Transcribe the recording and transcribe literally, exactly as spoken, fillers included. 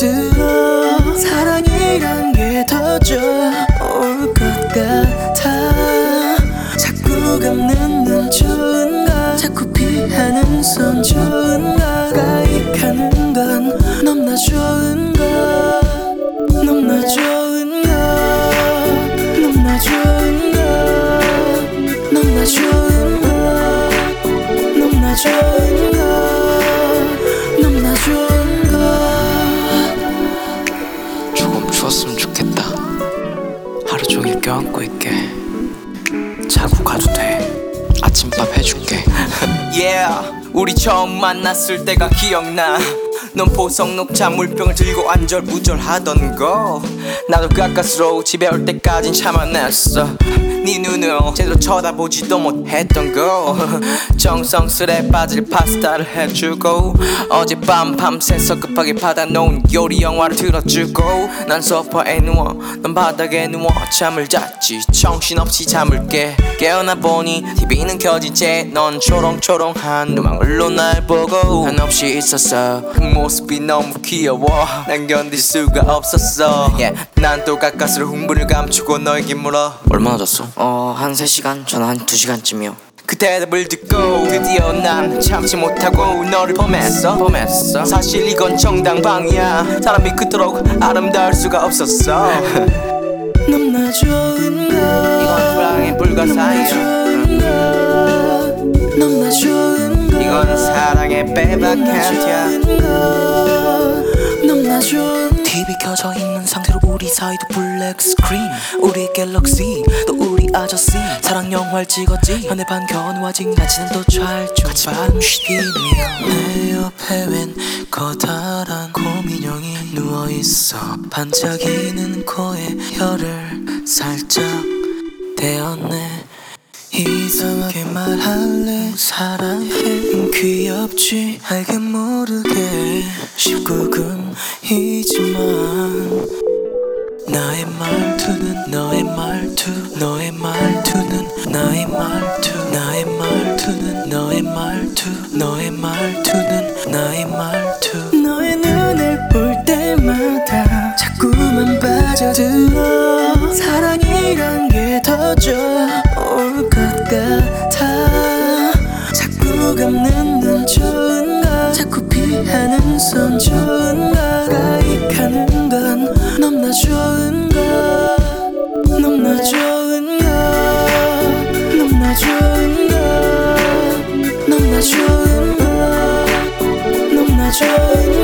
들어 사랑이란 게 터져올 것 같아. 자꾸 감는 눈 좋은가, 자꾸 피하는 손 좋은가, 가익하는 건 너무나 좋은가, 너무나 좋은가, 너무나 좋은가, 너무나 좋은가, 너무나 좋은가, 너무나 좋은가. 조금 추웠으면 좋겠다. 하루 종일 껴안고 있게. 자고 가도 돼. 아침밥 해줄게. yeah. 우리 처음 만났을 때가 기억나. 넌 보석 녹차 물병을 들고 안절부절하던 거 나도 가까스로 집에 올 때까진 참아냈어. 네 눈을 제대로 쳐다보지도 못했던 거 정성스레 빠질 파스타를 해주고 어젯밤 밤새서 급하게 받아놓은 요리 영화를 틀어주고 난 소파에 누워 넌 바닥에 누워 잠을 잤지. 정신없이 잠을 깨 깨어나 보니 티비는 켜진 채 넌 초롱초롱한 눈망울로 날 보고 한없이 있었어. 그 모습이 너무 귀여워 난 견딜 수가 없었어. yeah. 난 또 가까스로 흥분을 감추고 너에게 물어 얼마나 잤어? 어, 한 세 시간? 전 한 두 시간쯤이요. 그 대답을 듣고 드디어 난 참지 못하고 너를 범했어. 범했어. 사실 이건 정당방위야. 사람이 그토록 아름다울 수가 없었어. 너무나 좋은가, 이건 불황이 불가사의야. 너무나 좋은가, 이건 사랑의 빼박한티야. 너무나 좋은가, 티비 켜져 있는 상태로 우리 사이도 블랙 스크린. 우리 갤럭시 또 우리 아저씨 사랑 영화를 찍었지. 현에 반겨놓아 아직 낮에는 또 찰쭉 같이 밤쉬기내 옆에 웬 커다란 곰인형이 누워있어. 반짝이는 코에 혀를 살짝 대었네. 이상하게 말할래 사랑해. 귀엽지 알게 모르게 십구 금 이지만 나의 말투는 너의 말투, 너의 말투는 나의 말투, 나의 말투는 너의 말투, 너의 말투는 나의 말투. 너의 눈을 볼 때마다 자꾸만 빠져들어 사랑이란 게 터져올 것 같아. 자꾸 감는 눈 좋은가, 자꾸 피하는 손 좋은가, 가익하는 건 너무나 좋은가, 너무나 좋은가, 너무나 좋은가, 너무나 좋은가, 너무나 좋은가, 너무나 좋은가.